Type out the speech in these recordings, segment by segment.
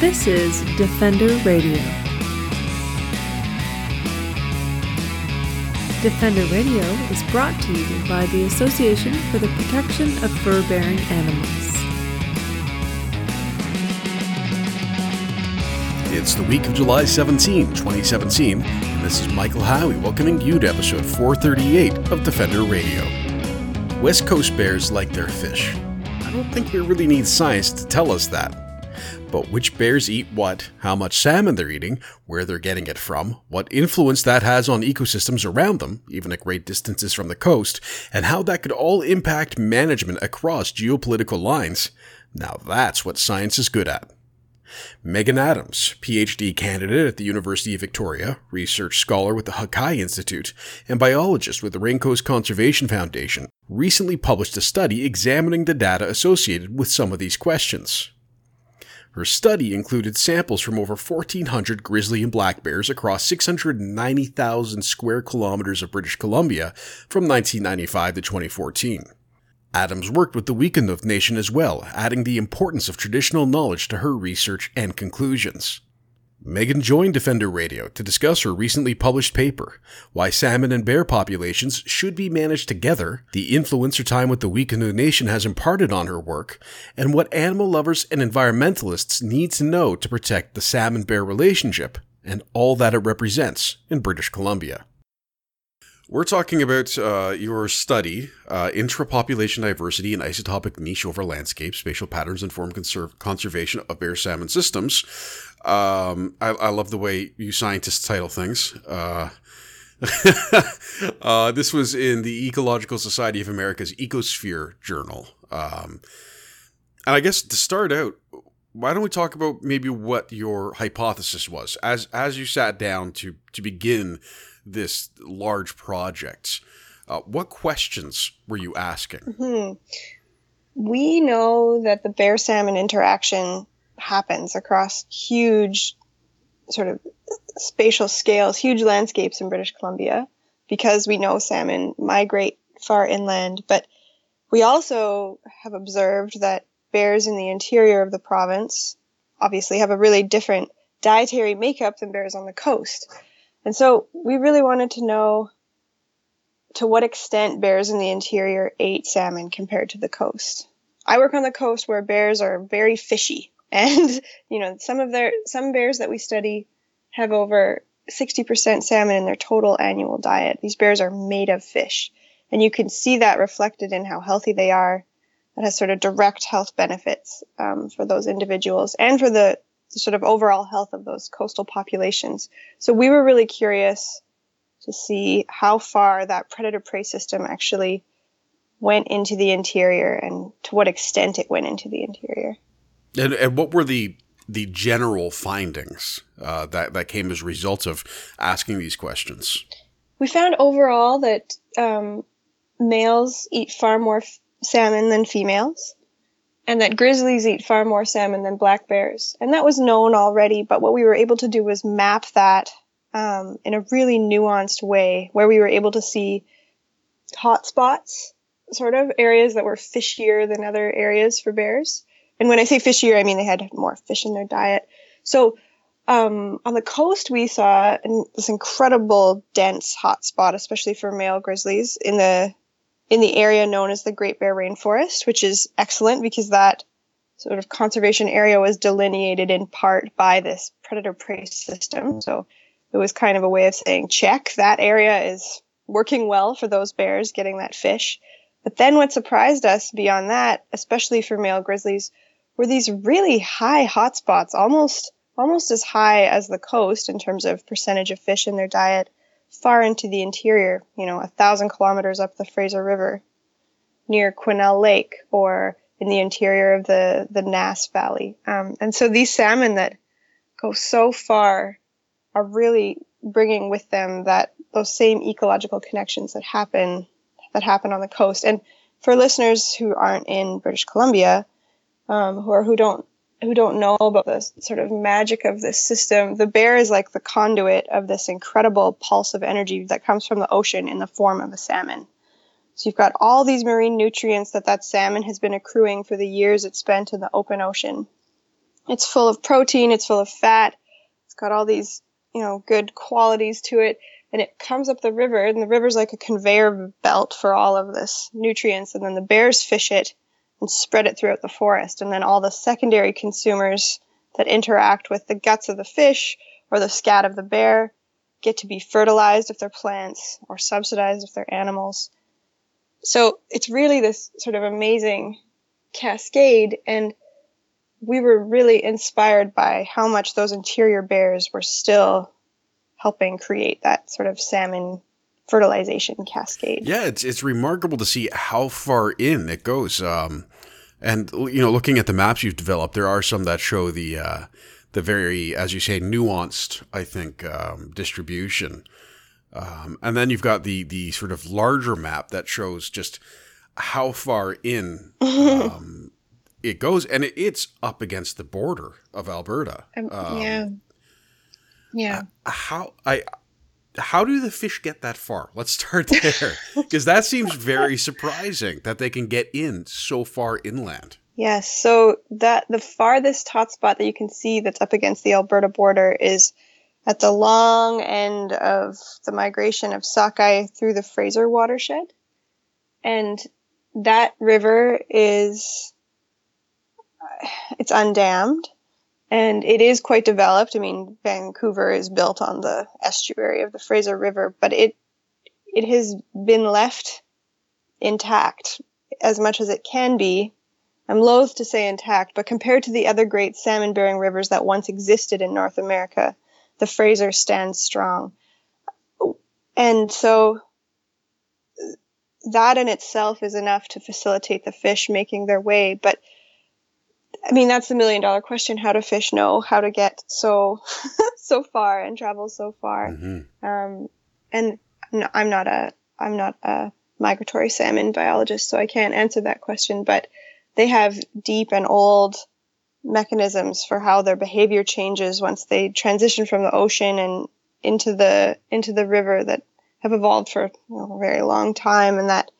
This is Defender Radio. Defender Radio is brought to you by the Association for the Protection of Fur-Bearing Animals. It's the week of July 17, 2017, and this is Michael Howie welcoming you to episode 438 of Defender Radio. West Coast bears like their fish. I don't think we really need science to tell us that. But which bears eat what, how much salmon they're eating, where they're getting it from, what influence that has on ecosystems around them, even at great distances from the coast, and how that could all impact management across geopolitical lines, now that's what science is good at. Megan Adams, PhD candidate at the University of Victoria, research scholar with the Hakai Institute, and biologist with the Raincoast Conservation Foundation, recently published a study examining the data associated with some of these questions. Her study included samples from over 1,400 grizzly and black bears across 690,000 square kilometers of British Columbia from 1995 to 2014. Adams worked with the Owekno Nation as well, adding the importance of traditional knowledge to her research and conclusions. Megan joined Defender Radio to discuss her recently published paper, Why Salmon and Bear Populations Should Be Managed Together, the influence her time with the Owekno Nation has imparted on her work, and what animal lovers and environmentalists need to know to protect the salmon-bear relationship and all that it represents in British Columbia. We're talking about your study, Intra-Population Diversity and Isotopic Niche Over Landscape, Spatial Patterns Inform Conservation of Bear Salmon Systems. I love the way you scientists title things. This was in the Ecological Society of America's Ecosphere journal. And I guess to start out, why don't we talk about maybe what your hypothesis was as you sat down to begin this large project? What questions were you asking? Mm-hmm. We know that the bear-salmon interaction happens across huge sort of spatial scales, huge landscapes in British Columbia, because we know salmon migrate far inland. But we also have observed that bears in the interior of the province obviously have a really different dietary makeup than bears on the coast. And so we really wanted to know to what extent bears in the interior ate salmon compared to the coast. I work on the coast where bears are very fishy. And, you know, some bears that we study have over 60% salmon in their total annual diet. These bears are made of fish. And you can see that reflected in how healthy they are. That has sort of direct health benefits for those individuals and for the sort of overall health of those coastal populations. So we were really curious to see how far that predator-prey system actually went into the interior and to what extent it went into the interior. And what were the general findings that came as a result of asking these questions? We found overall that males eat far more salmon than females, and that grizzlies eat far more salmon than black bears. And that was known already, but what we were able to do was map that in a really nuanced way, where we were able to see hot spots, sort of areas that were fishier than other areas for bears. And when I say fishier, I mean they had more fish in their diet. So on the coast, we saw this incredible dense hot spot, especially for male grizzlies, in the area known as the Great Bear Rainforest, which is excellent because that sort of conservation area was delineated in part by this predator-prey system. So it was kind of a way of saying, check, that area is working well for those bears getting that fish. But then what surprised us beyond that, especially for male grizzlies, were these really high hotspots, almost as high as the coast in terms of percentage of fish in their diet, far into the interior, 1,000 kilometers up the Fraser River, near Quinault Lake, or in the interior of the Nass Valley. And so these salmon that go so far are really bringing with them that those same ecological connections that happen on the coast. And for listeners who aren't in British Columbia, who don't know about the sort of magic of this system, the bear is like the conduit of this incredible pulse of energy that comes from the ocean in the form of a salmon. So you've got all these marine nutrients that salmon has been accruing for the years it spent in the open ocean. It's full of protein. It's full of fat. It's got all these, you know, good qualities to it. And it comes up the river, and the river's like a conveyor belt for all of this nutrients. And then the bears fish it and spread it throughout the forest. And then all the secondary consumers that interact with the guts of the fish or the scat of the bear get to be fertilized if they're plants or subsidized if they're animals. So it's really this sort of amazing cascade. And we were really inspired by how much those interior bears were still helping create that sort of salmon fertilization cascade. Yeah, it's remarkable to see how far in it goes. And, you know, looking at the maps you've developed, there are some that show the very, as you say, nuanced, I think, distribution. And then you've got the sort of larger map that shows just how far in it goes. And it's up against the border of Alberta. Yeah. How do the fish get that far? Let's start there, because that seems very surprising that they can get in so far inland. Yes. So that the farthest hotspot that you can see that's up against the Alberta border is at the long end of the migration of sockeye through the Fraser watershed. And that river it's undammed. And it is quite developed. I mean, Vancouver is built on the estuary of the Fraser River, but it has been left intact as much as it can be. I'm loath to say intact, but compared to the other great salmon-bearing rivers that once existed in North America, the Fraser stands strong. And so that in itself is enough to facilitate the fish making their way, but I mean, that's the million-dollar question. How do fish know how to get so far and travel so far? Mm-hmm. And no, I'm not a migratory salmon biologist, so I can't answer that question. But they have deep and old mechanisms for how their behavior changes once they transition from the ocean and into the river that have evolved for a very long time, and that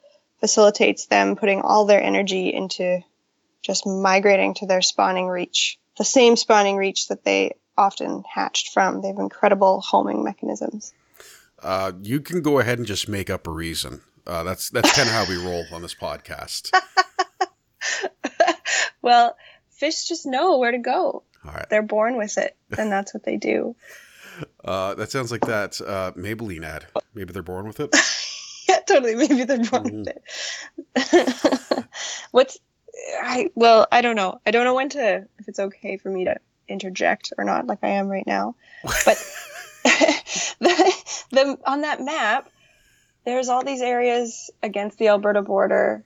facilitates them putting all their energy into just migrating to their spawning reach, the same spawning reach that they often hatched from. They have incredible homing mechanisms. You can go ahead and just make up a reason. That's kind of how we roll on this podcast. Well, fish just know where to go. All right. They're born with it, and that's what they do. That sounds like that Maybelline ad. Maybe they're born with it? Yeah, totally. Maybe they're born with it. I don't know. I don't know if it's okay for me to interject or not, like I am right now. But on that map, there's all these areas against the Alberta border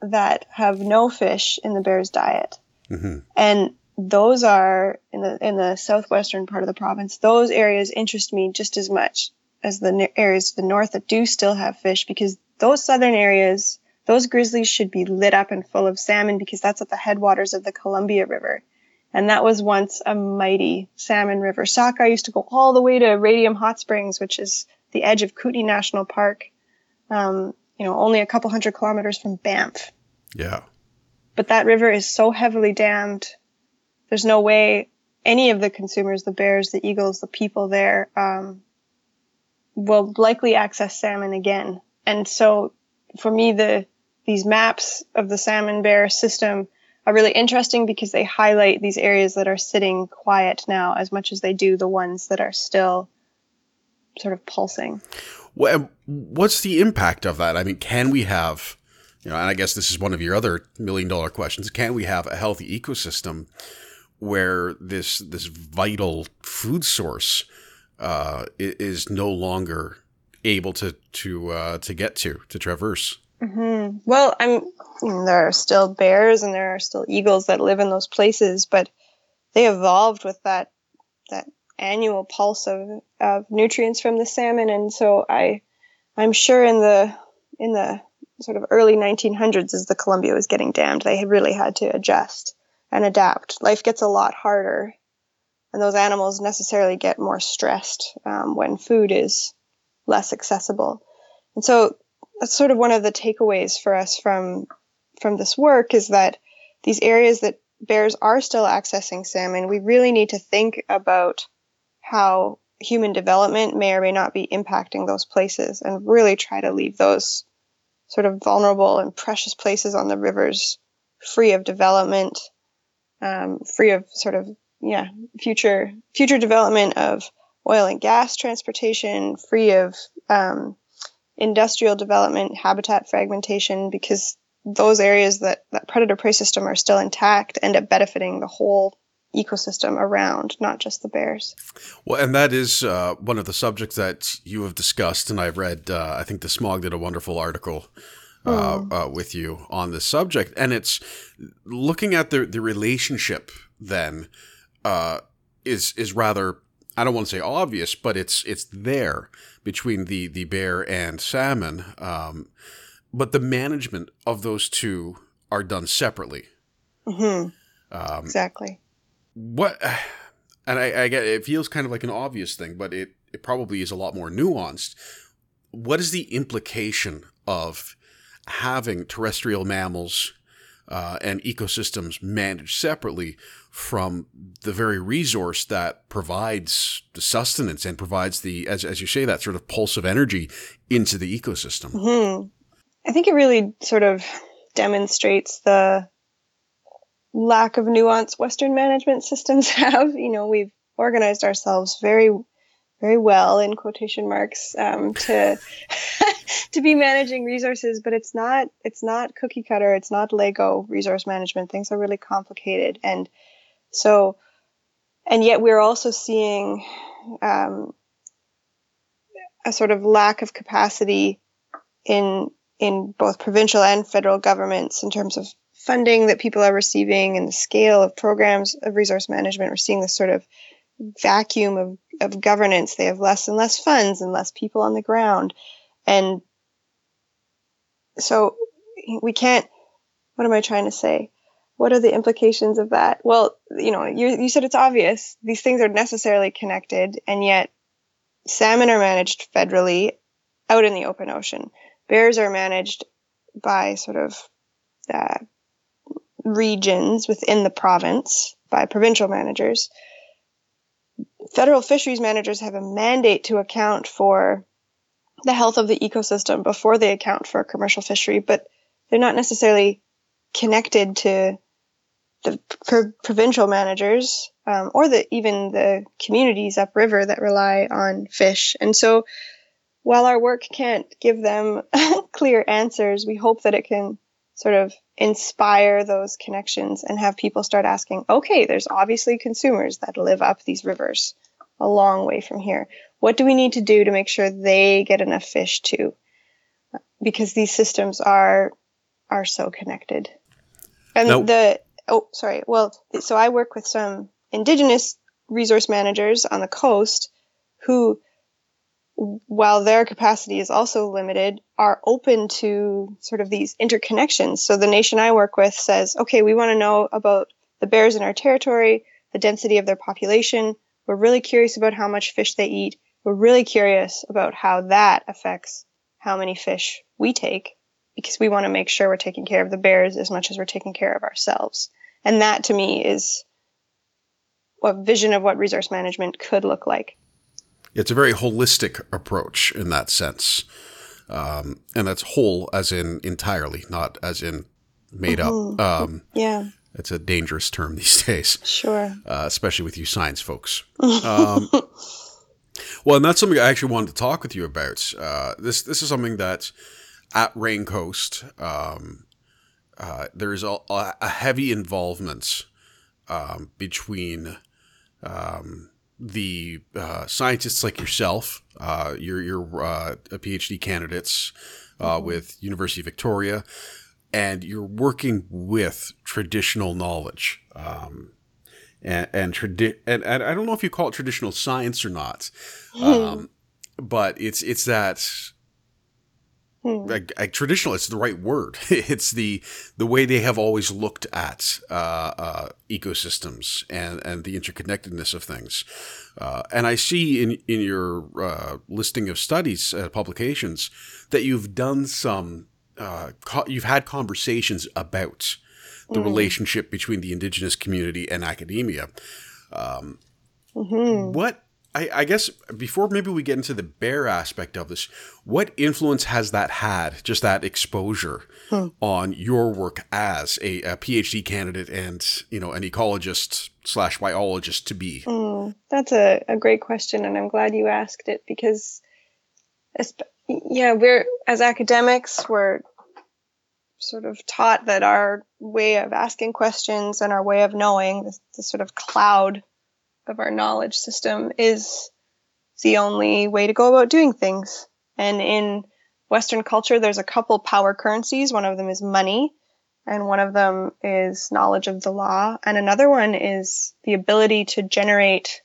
that have no fish in the bear's diet, mm-hmm. and those are in the southwestern part of the province. Those areas interest me just as much as the areas to the north that do still have fish, because those southern areas. Those grizzlies should be lit up and full of salmon, because that's at the headwaters of the Columbia River. And that was once a mighty salmon river. Sockeye used to go all the way to Radium Hot Springs, which is the edge of Kootenay National Park, only a couple 100 kilometers from Banff. Yeah. But that river is so heavily dammed. There's no way any of the consumers, the bears, the eagles, the people there, will likely access salmon again. And so for me, these maps of the salmon bear system are really interesting, because they highlight these areas that are sitting quiet now as much as they do the ones that are still sort of pulsing. Well, what's the impact of that? I mean, can we have, and I guess this is one of your other million-dollar questions, can we have a healthy ecosystem where this vital food source is no longer able to get to traverse? Mm-hmm. Well, there are still bears and there are still eagles that live in those places, but they evolved with that annual pulse of nutrients from the salmon. And so I'm sure in the sort of early 1900s, as the Columbia was getting dammed, they really had to adjust and adapt. Life gets a lot harder, and those animals necessarily get more stressed when food is less accessible. And so that's sort of one of the takeaways for us from this work, is that these areas that bears are still accessing salmon, we really need to think about how human development may or may not be impacting those places, and really try to leave those sort of vulnerable and precious places on the rivers free of development, free of sort of, future development of oil and gas transportation, free of industrial development, habitat fragmentation, because those areas that predator-prey system are still intact end up benefiting the whole ecosystem around, not just the bears. Well, and that is one of the subjects that you have discussed, and I've read, I think the Smog did a wonderful article with you on this subject, and it's looking at the relationship then is rather, I don't want to say obvious, but it's there between the bear and salmon, but the management of those two are done separately. Mm-hmm. Exactly. I get it feels kind of like an obvious thing, but it probably is a lot more nuanced. What is the implication of having terrestrial mammals and ecosystems managed separately from the very resource that provides the sustenance and provides the, as you say, that sort of pulse of energy into the ecosystem? Mm-hmm. I think it really sort of demonstrates the lack of nuance Western management systems have. We've organized ourselves very, very well, in quotation marks, to to be managing resources, but it's not cookie cutter. It's not Lego resource management. Things are really complicated, and yet we're also seeing a sort of lack of capacity in both provincial and federal governments in terms of funding that people are receiving and the scale of programs of resource management. We're seeing this sort of vacuum of governance. They have less and less funds and less people on the ground. And so we can't, what am I trying to say? What are the implications of that? Well, you said it's obvious. These things are necessarily connected, and yet salmon are managed federally out in the open ocean. Bears are managed by sort of regions within the province, by provincial managers. Federal fisheries managers have a mandate to account for the health of the ecosystem before they account for a commercial fishery, but they're not necessarily connected to the provincial managers or even the communities upriver that rely on fish. And so while our work can't give them clear answers, we hope that it can sort of inspire those connections and have people start asking, okay, there's obviously consumers that live up these rivers a long way from here. What do we need to do to make sure they get enough fish too? Because these systems are so connected. And nope. So I work with some Indigenous resource managers on the coast who, while their capacity is also limited, are open to sort of these interconnections. So the nation I work with says, okay, we want to know about the bears in our territory, the density of their population. We're really curious about how much fish they eat. We're really curious about how that affects how many fish we take, because we want to make sure we're taking care of the bears as much as we're taking care of ourselves. And that, to me, is a vision of what resource management could look like. It's a very holistic approach in that sense. And that's whole as in entirely, not as in made mm-hmm. up. Yeah. It's a dangerous term these days. Sure. Especially with you science folks. Well, and that's something I actually wanted to talk with you about. This is something that at Raincoast, there is a heavy involvement between the scientists like yourself, your PhD candidates with University of Victoria, and you're working with traditional knowledge, and I don't know if you call it traditional science or not, but it's that traditional. It's the right word. It's the way they have always looked at ecosystems and the interconnectedness of things. And I see in your listing of studies, publications, that you've done some, you've had conversations about the relationship between the indigenous community and academia. What, I guess, before maybe we get into the bear aspect of this, what influence has that had, just that exposure on your work as a PhD candidate and, you know, an ecologist / biologist to be? That's a great question, and I'm glad you asked it, because, yeah, we're, as academics, we're sort of taught that our way of asking questions and our way of knowing, the sort of cloud of our knowledge system, is the only way to go about doing things. And in Western culture, there's a couple power currencies. One of them is money, and one of them is knowledge of the law, and another one is the ability to generate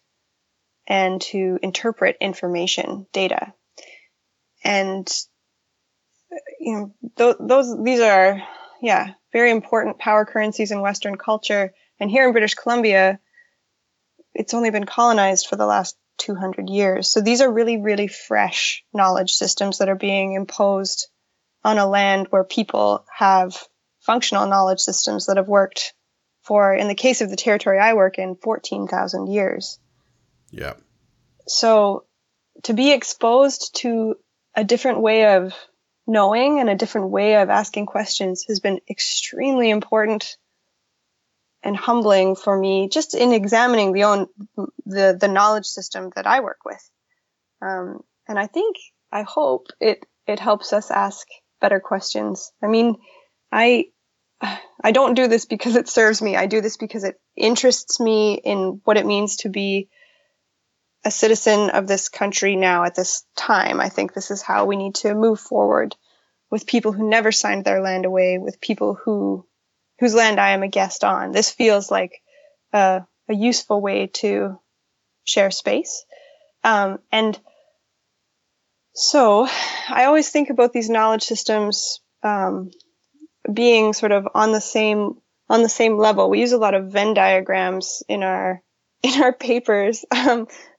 and to interpret information, data. And you know, these are, yeah, very important power currencies in Western culture. And here in British Columbia, it's only been colonized for the last 200 years. So these are really, really fresh knowledge systems that are being imposed on a land where people have functional knowledge systems that have worked for, in the case of the territory I work in, 14,000 years. Yeah. So to be exposed to a different way of knowing and a different way of asking questions has been extremely important and humbling for me, just in examining the knowledge system that I work with. And I think, I hope it helps us ask better questions. I mean, I don't do this because it serves me. I do this because it interests me in what it means to be a citizen of this country now at this time. I think this is how we need to move forward, with people who never signed their land away, with people whose land I am a guest on. This feels like a useful way to share space. And so I always think about these knowledge systems being sort of on the same level. We use a lot of Venn diagrams in our papers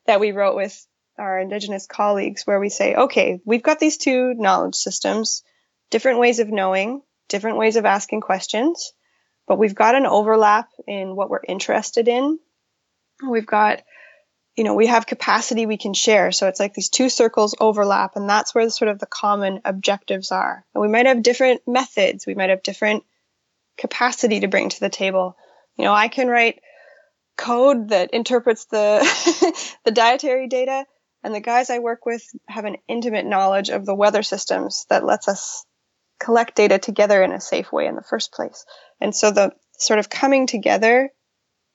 that we wrote with our Indigenous colleagues, where we say, okay, we've got these two knowledge systems, different ways of knowing, different ways of asking questions, but we've got an overlap in what we're interested in. We've got, you know, we have capacity we can share. So it's like these two circles overlap, and that's where the sort of the common objectives are. And we might have different methods. We might have different capacity to bring to the table. You know, I can write code that interprets the the dietary data, and the guys I work with have an intimate knowledge of the weather systems that lets us collect data together in a safe way in the first place. And so the sort of coming together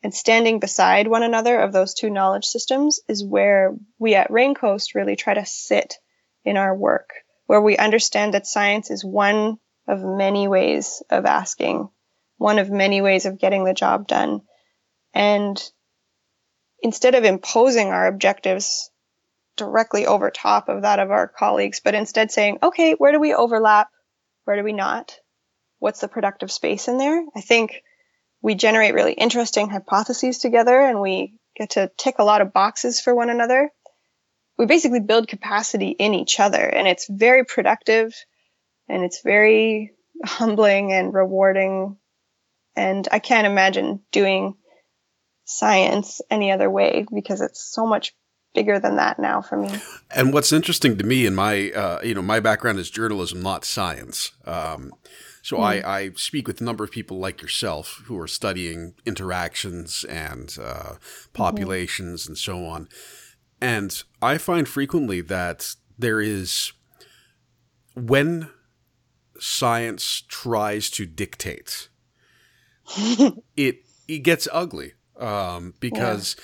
and standing beside one another of those two knowledge systems is where we at Raincoast really try to sit in our work, where we understand that science is one of many ways of asking, one of many ways of getting the job done. And instead of imposing our objectives directly over top of that of our colleagues, but instead saying, okay, where do we overlap? Where do we not? What's the productive space in there? I think we generate really interesting hypotheses together, and we get to tick a lot of boxes for one another. We basically build capacity in each other, and it's very productive, and it's very humbling and rewarding. And I can't imagine doing science any other way, because it's so much bigger than that now for me. And what's interesting to me, in my, you know, my background is journalism, not science. So I speak with a number of people like yourself who are studying interactions and populations and so on. And I find frequently that there is, when science tries to dictate, it gets ugly, because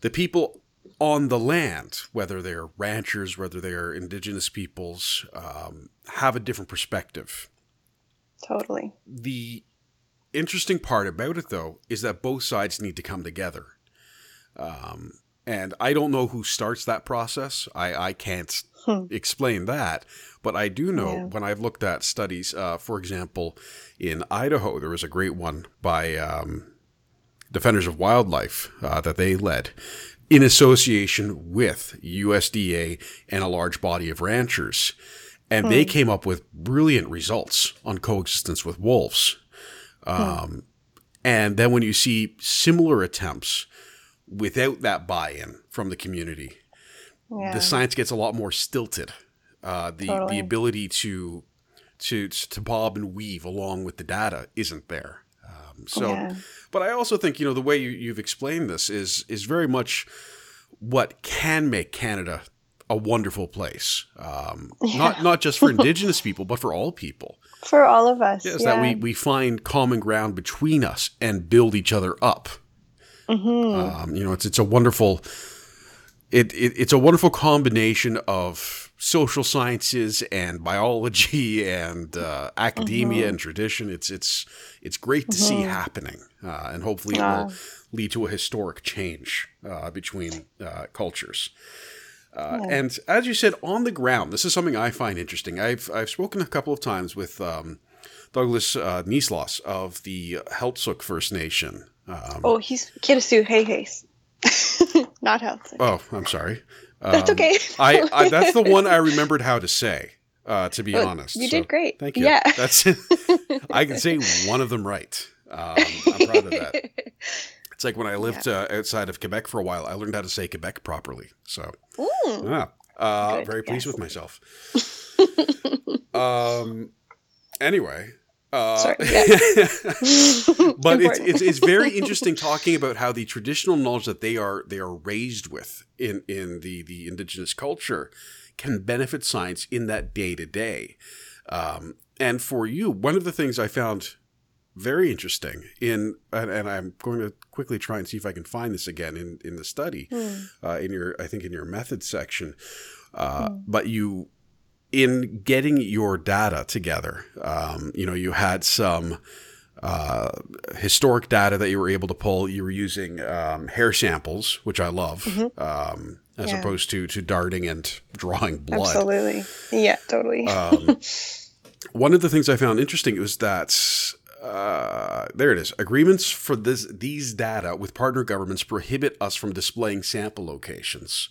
the people on the land, whether they're ranchers, whether they're indigenous peoples, have a different perspective. Totally. The interesting part about it, though, is that both sides need to come together. And I don't know who starts that process. I can't explain that. But I do know, when I've looked at studies, for example, in Idaho, there was a great one by Defenders of Wildlife that they led, in association with USDA and a large body of ranchers. And they came up with brilliant results on coexistence with wolves. And then when you see similar attempts without that buy-in from the community, the science gets a lot more stilted. The ability to bob and weave along with the data isn't there. But I also think, you know, the way you've explained this is very much what can make Canada a wonderful place. Not just for Indigenous people, but for all people. For all of us. Yes, that we find common ground between us and build each other up. You know, it's a wonderful it's a wonderful combination of social sciences and biology and academia and tradition. It's great to see happening, and hopefully it will lead to a historic change between cultures. And as you said, on the ground, this is something I find interesting. I've spoken a couple of times with Douglas Nislos of the Heltsuk First Nation. He's Kittesu Heiheis. Not Heltsuk. Oh, I'm sorry. That's okay. I that's the one I remembered how to say, to be honest. You did great. Thank you. Yeah. That's it. I can say one of them right. I'm proud of that. It's like when I lived outside of Quebec for a while, I learned how to say Quebec properly. So, very pleased with myself. Anyway. Sorry. Yeah. But it's very interesting talking about how the traditional knowledge that they are raised with in the Indigenous culture can benefit science in that day to day. And for you, one of the things I found very interesting and I'm going to quickly try and see if I can find this again in the study, in your method section. But you, in getting your data together, you know, you had some historic data that you were able to pull. You were using hair samples, which I love, as opposed to darting and drawing blood. Absolutely. Yeah, totally. One of the things I found interesting was that there it is. Agreements for these data with partner governments prohibit us from displaying sample locations.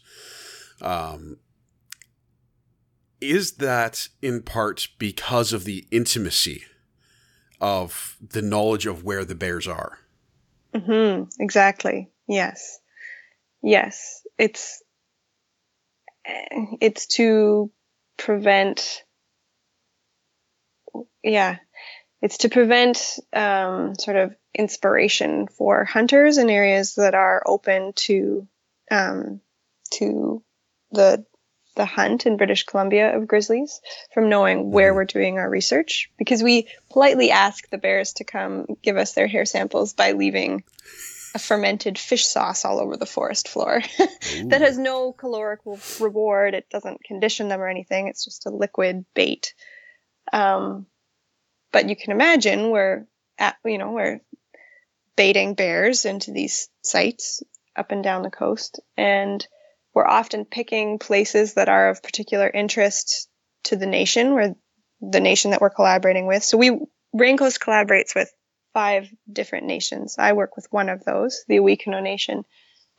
Is that in part because of the intimacy of the knowledge of where the bears are? Exactly. Yes. It's to prevent. Yeah. It's to prevent sort of inspiration for hunters in areas that are open to the hunt in British Columbia of grizzlies from knowing where we're doing our research, because we politely ask the bears to come give us their hair samples by leaving a fermented fish sauce all over the forest floor that has no caloric reward. It doesn't condition them or anything. It's just a liquid bait. But you can imagine we're baiting bears into these sites up and down the coast, and we're often picking places that are of particular interest to the nation, or the nation that we're collaborating with. So Raincoast collaborates with 5 different nations. I work with one of those, the Owekno Nation.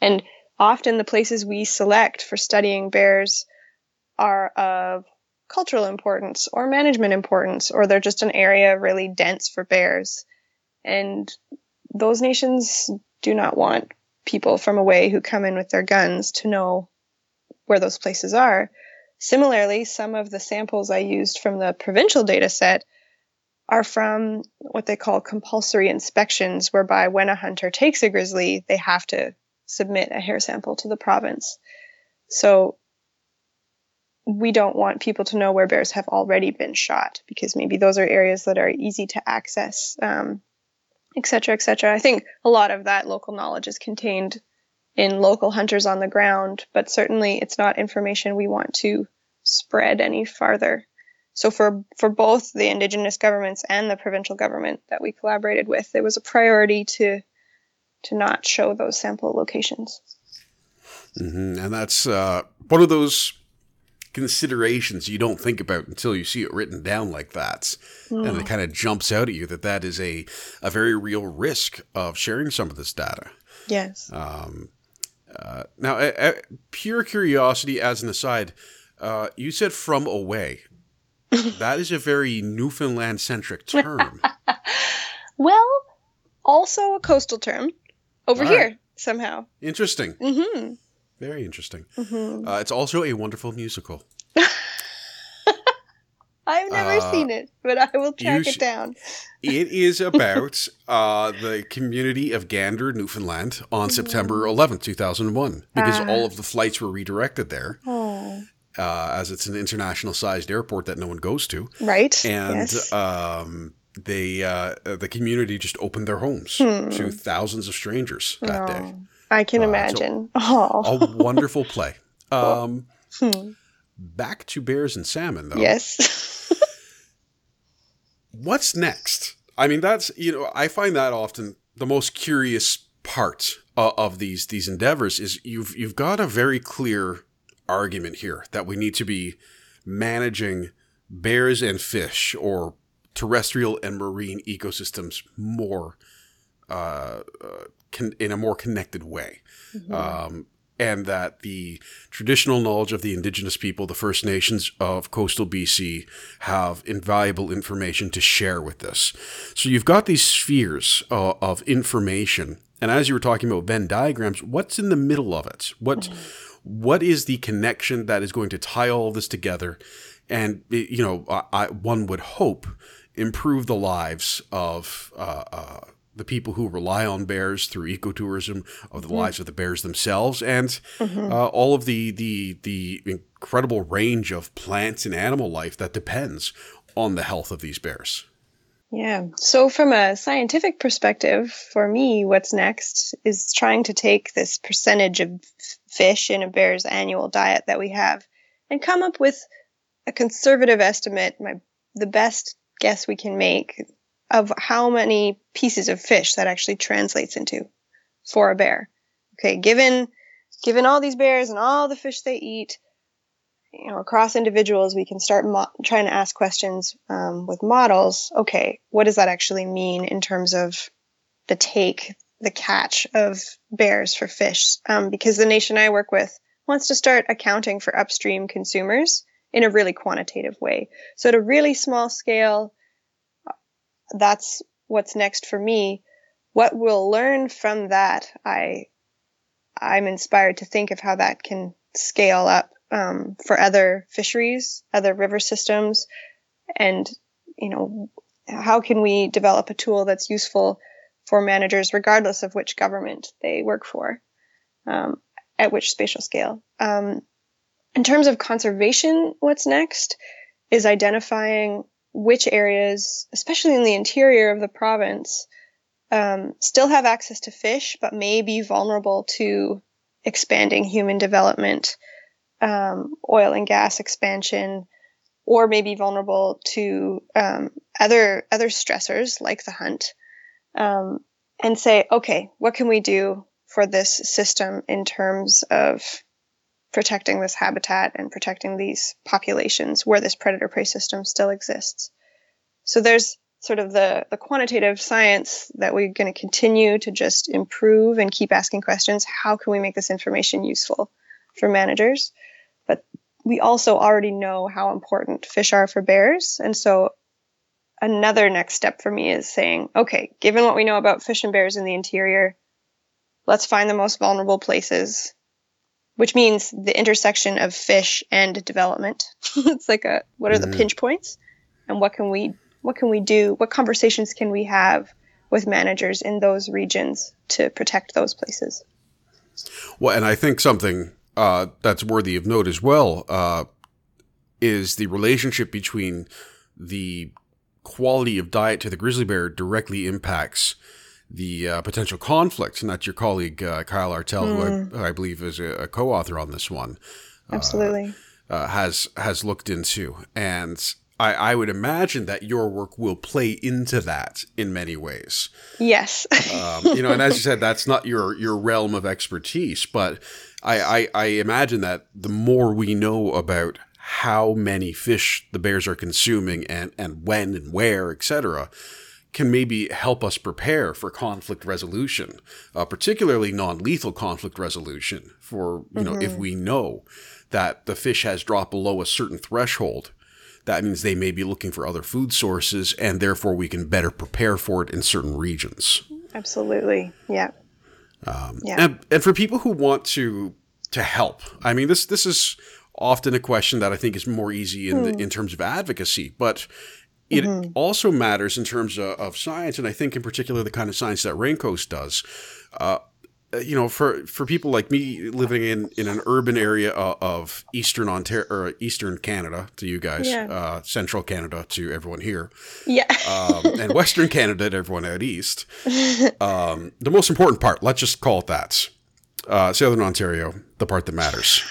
And often the places we select for studying bears are of cultural importance or management importance, or they're just an area really dense for bears. And those nations do not want people from away who come in with their guns to know where those places are. Similarly, some of the samples I used from the provincial data set are from what they call compulsory inspections, whereby when a hunter takes a grizzly, they have to submit a hair sample to the province. So we don't want people to know where bears have already been shot, because maybe those are areas that are easy to access, et cetera, et cetera. I think a lot of that local knowledge is contained in local hunters on the ground, but certainly it's not information we want to spread any farther. So for both the Indigenous governments and the provincial government that we collaborated with, there was a priority to not show those sample locations. And that's one of those considerations you don't think about until you see it written down like that. And it kind of jumps out at you that is a very real risk of sharing some of this data. Yes. Now, pure curiosity as an aside, you said from away. That is a very Newfoundland-centric term. Well, also a coastal term over all here right. somehow. Interesting. Mm-hmm. Very interesting. Mm-hmm. It's also a wonderful musical. I've never seen it, but I will track it down. It is about the community of Gander, Newfoundland, on September 11th, 2001, because all of the flights were redirected there, as it's an international-sized airport that no one goes to. Right. And yes. The community just opened their homes to thousands of strangers that day. I can imagine. A wonderful play. Cool. Back to bears and salmon, though. Yes. What's next? I mean, that's, you know, I find that often the most curious part of these endeavors is you've got a very clear argument here that we need to be managing bears and fish or terrestrial and marine ecosystems more in a more connected way. Mm-hmm. And that the traditional knowledge of the indigenous people, the First Nations of coastal BC, have invaluable information to share with this. So you've got these spheres of information. And as you were talking about Venn diagrams, what's in the middle of it? What is the connection that is going to tie all of this together? And, you know, one would hope improve the lives of the people who rely on bears through ecotourism, of the lives of the bears themselves, and all of the incredible range of plants and animal life that depends on the health of these bears. Yeah. So from a scientific perspective, for me, what's next is trying to take this percentage of fish in a bear's annual diet that we have and come up with a conservative estimate, the best guess we can make, of how many pieces of fish that actually translates into for a bear. Okay, given all these bears and all the fish they eat, you know, across individuals, we can start trying to ask questions with models. Okay, what does that actually mean in terms of the catch of bears for fish? Because the nation I work with wants to start accounting for upstream consumers in a really quantitative way. So at a really small scale, that's what's next for me. What we'll learn from that, I'm inspired to think of how that can scale up for other fisheries, other river systems, and, you know, how can we develop a tool that's useful for managers, regardless of which government they work for, at which spatial scale. In terms of conservation, what's next is identifying which areas, especially in the interior of the province, still have access to fish, but may be vulnerable to expanding human development, oil and gas expansion, or may be vulnerable to other stressors like the hunt, and say, okay, what can we do for this system in terms of protecting this habitat and protecting these populations where this predator-prey system still exists. So there's sort of the quantitative science that we're going to continue to just improve and keep asking questions. How can we make this information useful for managers? But we also already know how important fish are for bears. And so another next step for me is saying, okay, given what we know about fish and bears in the interior, let's find the most vulnerable places, which means the intersection of fish and development. It's like what are the pinch points, and what can we do? What conversations can we have with managers in those regions to protect those places? Well, and I think something that's worthy of note as well is the relationship between the quality of diet to the grizzly bear directly impacts the potential conflicts, and that's your colleague Kyle Artel, who I believe is a co-author on this one. Absolutely, has looked into, and I would imagine that your work will play into that in many ways. Yes, you know, and as you said, that's not your realm of expertise, but I imagine that the more we know about how many fish the bears are consuming and when and where, etc., can maybe help us prepare for conflict resolution, particularly non-lethal conflict resolution, for, you know, if we know that the fish has dropped below a certain threshold, that means they may be looking for other food sources, and therefore we can better prepare for it in certain regions. Absolutely. Yeah. And for people who want to help, I mean, this is often a question that I think is more easy in terms of advocacy, but it also matters in terms of science. And I think in particular, the kind of science that Raincoast does, for people like me living in an urban area of Eastern Ontario or Eastern Canada to you guys, Central Canada to everyone here, and Western Canada to everyone out east. The most important part, let's just call it that, Southern Ontario, the part that matters.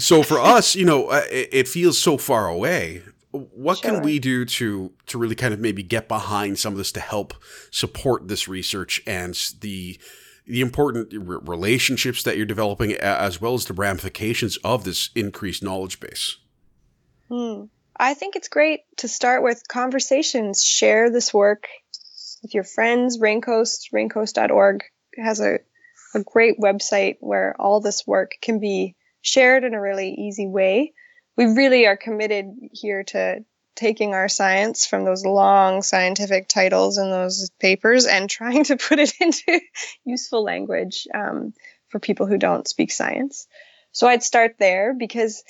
So for us, it feels so far away. What can we do to really kind of maybe get behind some of this to help support this research and the important relationships that you're developing, as well as the ramifications of this increased knowledge base? I think it's great to start with conversations. Share this work with your friends. Raincoast.org has a great website where all this work can be shared in a really easy way. We really are committed here to taking our science from those long scientific titles and those papers and trying to put it into useful language for people who don't speak science. So I'd start there, because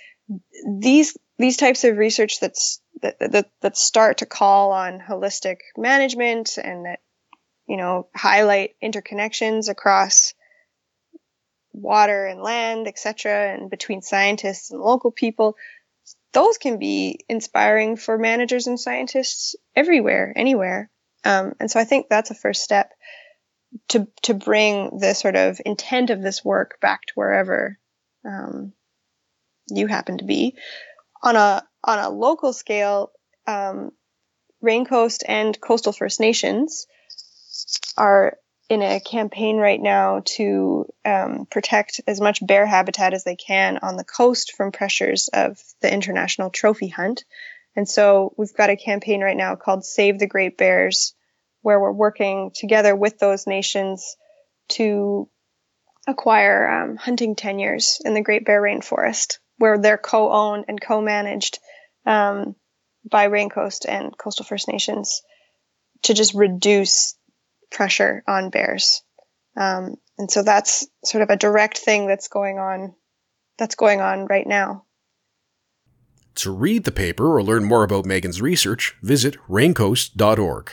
these types of research that start to call on holistic management and that, highlight interconnections across water and land, etc., and between scientists and local people, those can be inspiring for managers and scientists everywhere, anywhere. And so I think that's a first step to bring the sort of intent of this work back to wherever you happen to be. On a local scale, Raincoast and Coastal First Nations are in a campaign right now to protect as much bear habitat as they can on the coast from pressures of the international trophy hunt. And so we've got a campaign right now called Save the Great Bears, where we're working together with those nations to acquire hunting tenures in the Great Bear Rainforest, where they're co-owned and co-managed by Raincoast and Coastal First Nations, to just reduce pressure on bears. And so that's sort of a direct thing that's going on right now. To read the paper or learn more about Megan's research, visit raincoast.org.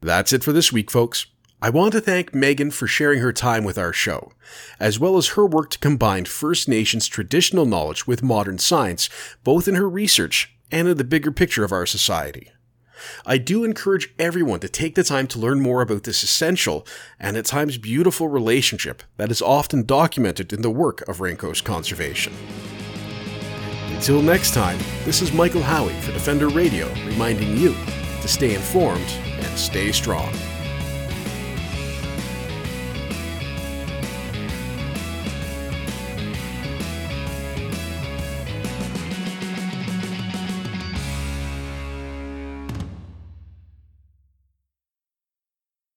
That's it for this week, folks. I want to thank Megan for sharing her time with our show, as well as her work to combine First Nations traditional knowledge with modern science, both in her research and in the bigger picture of our society. I do encourage everyone to take the time to learn more about this essential and at times beautiful relationship that is often documented in the work of Raincoast Conservation. Until next time, this is Michael Howie for Defender Radio, reminding you to stay informed and stay strong.